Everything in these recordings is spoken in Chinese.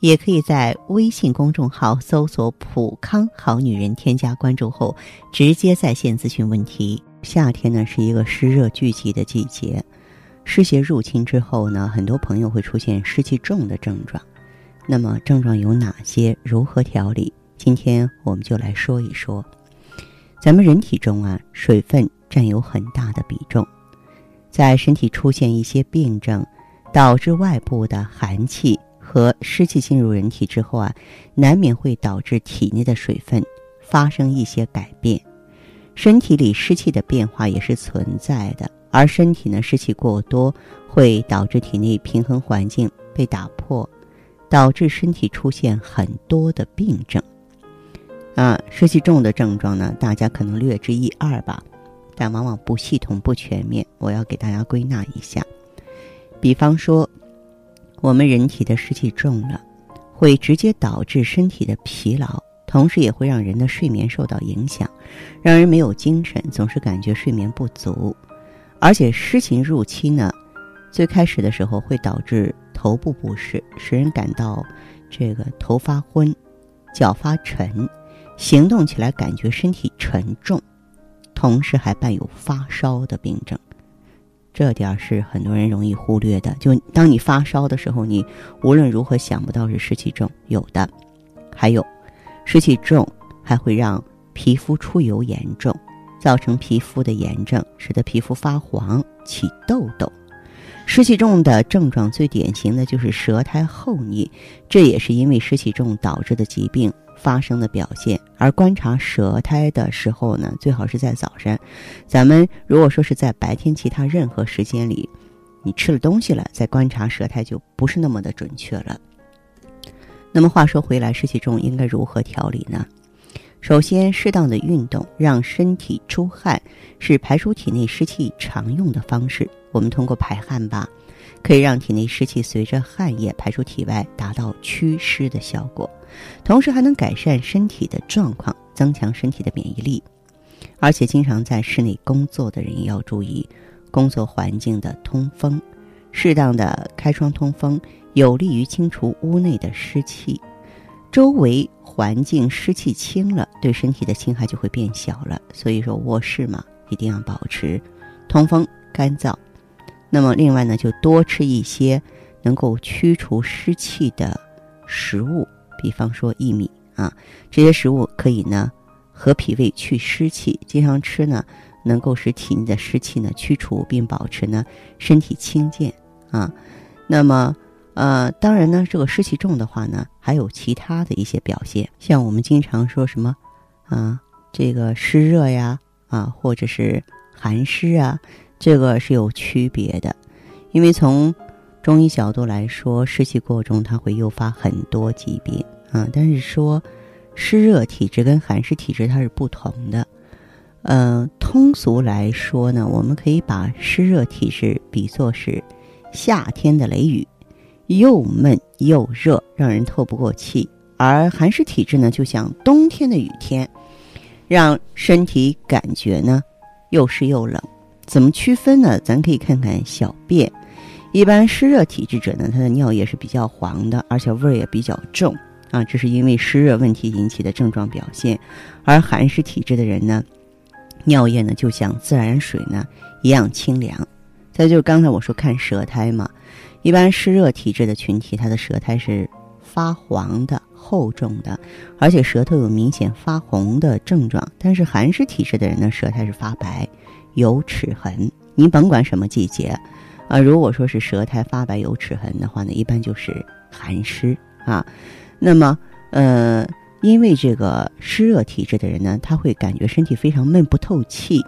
也可以在微信公众号搜索普康好女人，添加关注后直接在线咨询问题。夏天呢是一个湿热聚集的季节，湿邪入侵之后呢，很多朋友会出现湿气重的症状。那么症状有哪些，如何调理？今天我们就来说一说。咱们人体中啊，水分占有很大的比重，在身体出现一些病症，导致外部的寒气和湿气进入人体之后啊，难免会导致体内的水分发生一些改变。身体里湿气的变化也是存在的，而身体呢，湿气过多会导致体内平衡环境被打破，导致身体出现很多的病症。湿气重的症状呢，大家可能略知一二吧，但往往不系统不全面，我要给大家归纳一下。比方说我们人体的湿气重了，会直接导致身体的疲劳，同时也会让人的睡眠受到影响，让人没有精神，总是感觉睡眠不足。而且湿气入侵呢，最开始的时候会导致头部不适，使人感到这个头发昏、脚发沉，行动起来感觉身体沉重，同时还伴有发烧的病症。这点是很多人容易忽略的，就当你发烧的时候，你无论如何想不到是湿气重。有的还有湿气重还会让皮肤出油严重，造成皮肤的炎症，使得皮肤发黄起痘痘。湿气重的症状最典型的就是舌苔厚腻，这也是因为湿气重导致的疾病发生的表现。而观察舌苔的时候呢，最好是在早上。咱们如果说是在白天其他任何时间里，你吃了东西了，再观察舌苔就不是那么的准确了。那么话说回来，湿气重应该如何调理呢？首先，适当的运动，让身体出汗，是排出体内湿气常用的方式。我们通过排汗吧，可以让体内湿气随着汗液排出体外，达到祛湿的效果，同时还能改善身体的状况，增强身体的免疫力。而且经常在室内工作的人也要注意工作环境的通风，适当的开窗通风，有利于清除屋内的湿气。周围环境湿气轻了，对身体的侵害就会变小了。所以说卧室嘛，一定要保持通风干燥。那么另外呢，就多吃一些能够驱除湿气的食物，比方说薏米啊，这些食物可以呢和脾胃去湿气，经常吃呢，能够使体内的湿气呢驱除，并保持呢身体清健啊。那么当然呢，这个湿气重的话呢，还有其他的一些表现，像我们经常说什么啊，这个湿热呀啊，或者是寒湿啊。这个是有区别的，因为从中医角度来说，湿气过重它会诱发很多疾病啊。但是说湿热体质跟寒湿体质它是不同的。通俗来说呢，我们可以把湿热体质比作是夏天的雷雨，又闷又热，让人透不过气；而寒湿体质呢，就像冬天的雨天，让身体感觉呢又湿又冷。怎么区分呢？咱可以看看小便。一般湿热体质者呢，他的尿液是比较黄的，而且味儿也比较重啊，这是因为湿热问题引起的症状表现。而寒湿体质的人呢，尿液呢就像自然水呢一样清凉。再就是刚才我说看舌苔嘛，一般湿热体质的群体，他的舌苔是发黄的、厚重的，而且舌头有明显发红的症状。但是寒湿体质的人呢，舌苔是发白有齿痕。您甭管什么季节如果说是舌苔发白有齿痕的话呢，一般就是寒湿啊。那么因为这个湿热体质的人呢，他会感觉身体非常闷不透气，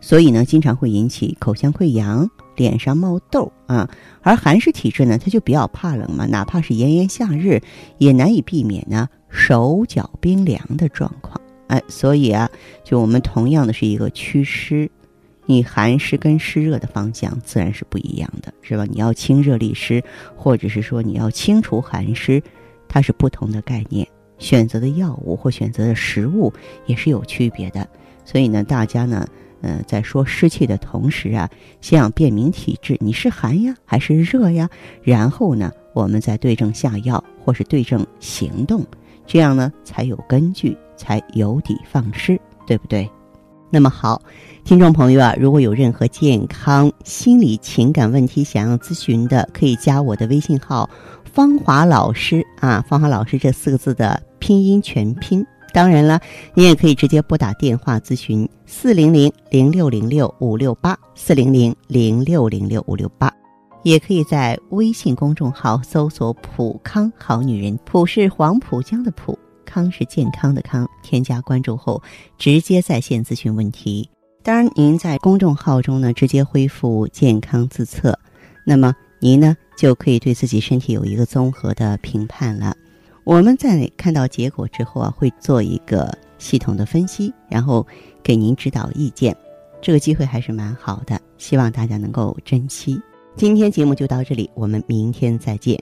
所以呢经常会引起口腔溃疡、脸上冒痘啊。而寒湿体质呢，他就比较怕冷嘛，哪怕是炎炎夏日也难以避免呢手脚冰凉的状况。哎，所以啊，就我们同样的是一个祛湿，你寒湿跟湿热的方向自然是不一样的，是吧？你要清热利湿，或者是说你要清除寒湿，它是不同的概念，选择的药物或选择的食物也是有区别的。所以呢，大家呢在说湿气的同时啊，先要辨明体质，你是寒呀还是热呀，然后呢我们再对症下药或是对症行动，这样呢才有根据，才有底放矢，对不对？那么好，听众朋友啊，如果有任何健康心理情感问题想要咨询的，可以加我的微信号芳华老师啊，芳华老师这四个字的拼音全拼。当然了，你也可以直接拨打电话咨询400-0606-568 400-0606-568，也可以在微信公众号搜索普康好女人，普是黄浦江的浦，康是健康的康，添加关注后直接在线咨询问题。当然您在公众号中呢直接恢复健康自测，那么您呢就可以对自己身体有一个综合的评判了。我们在看到结果之后啊，会做一个系统的分析，然后给您指导意见。这个机会还是蛮好的，希望大家能够珍惜。今天节目就到这里，我们明天再见。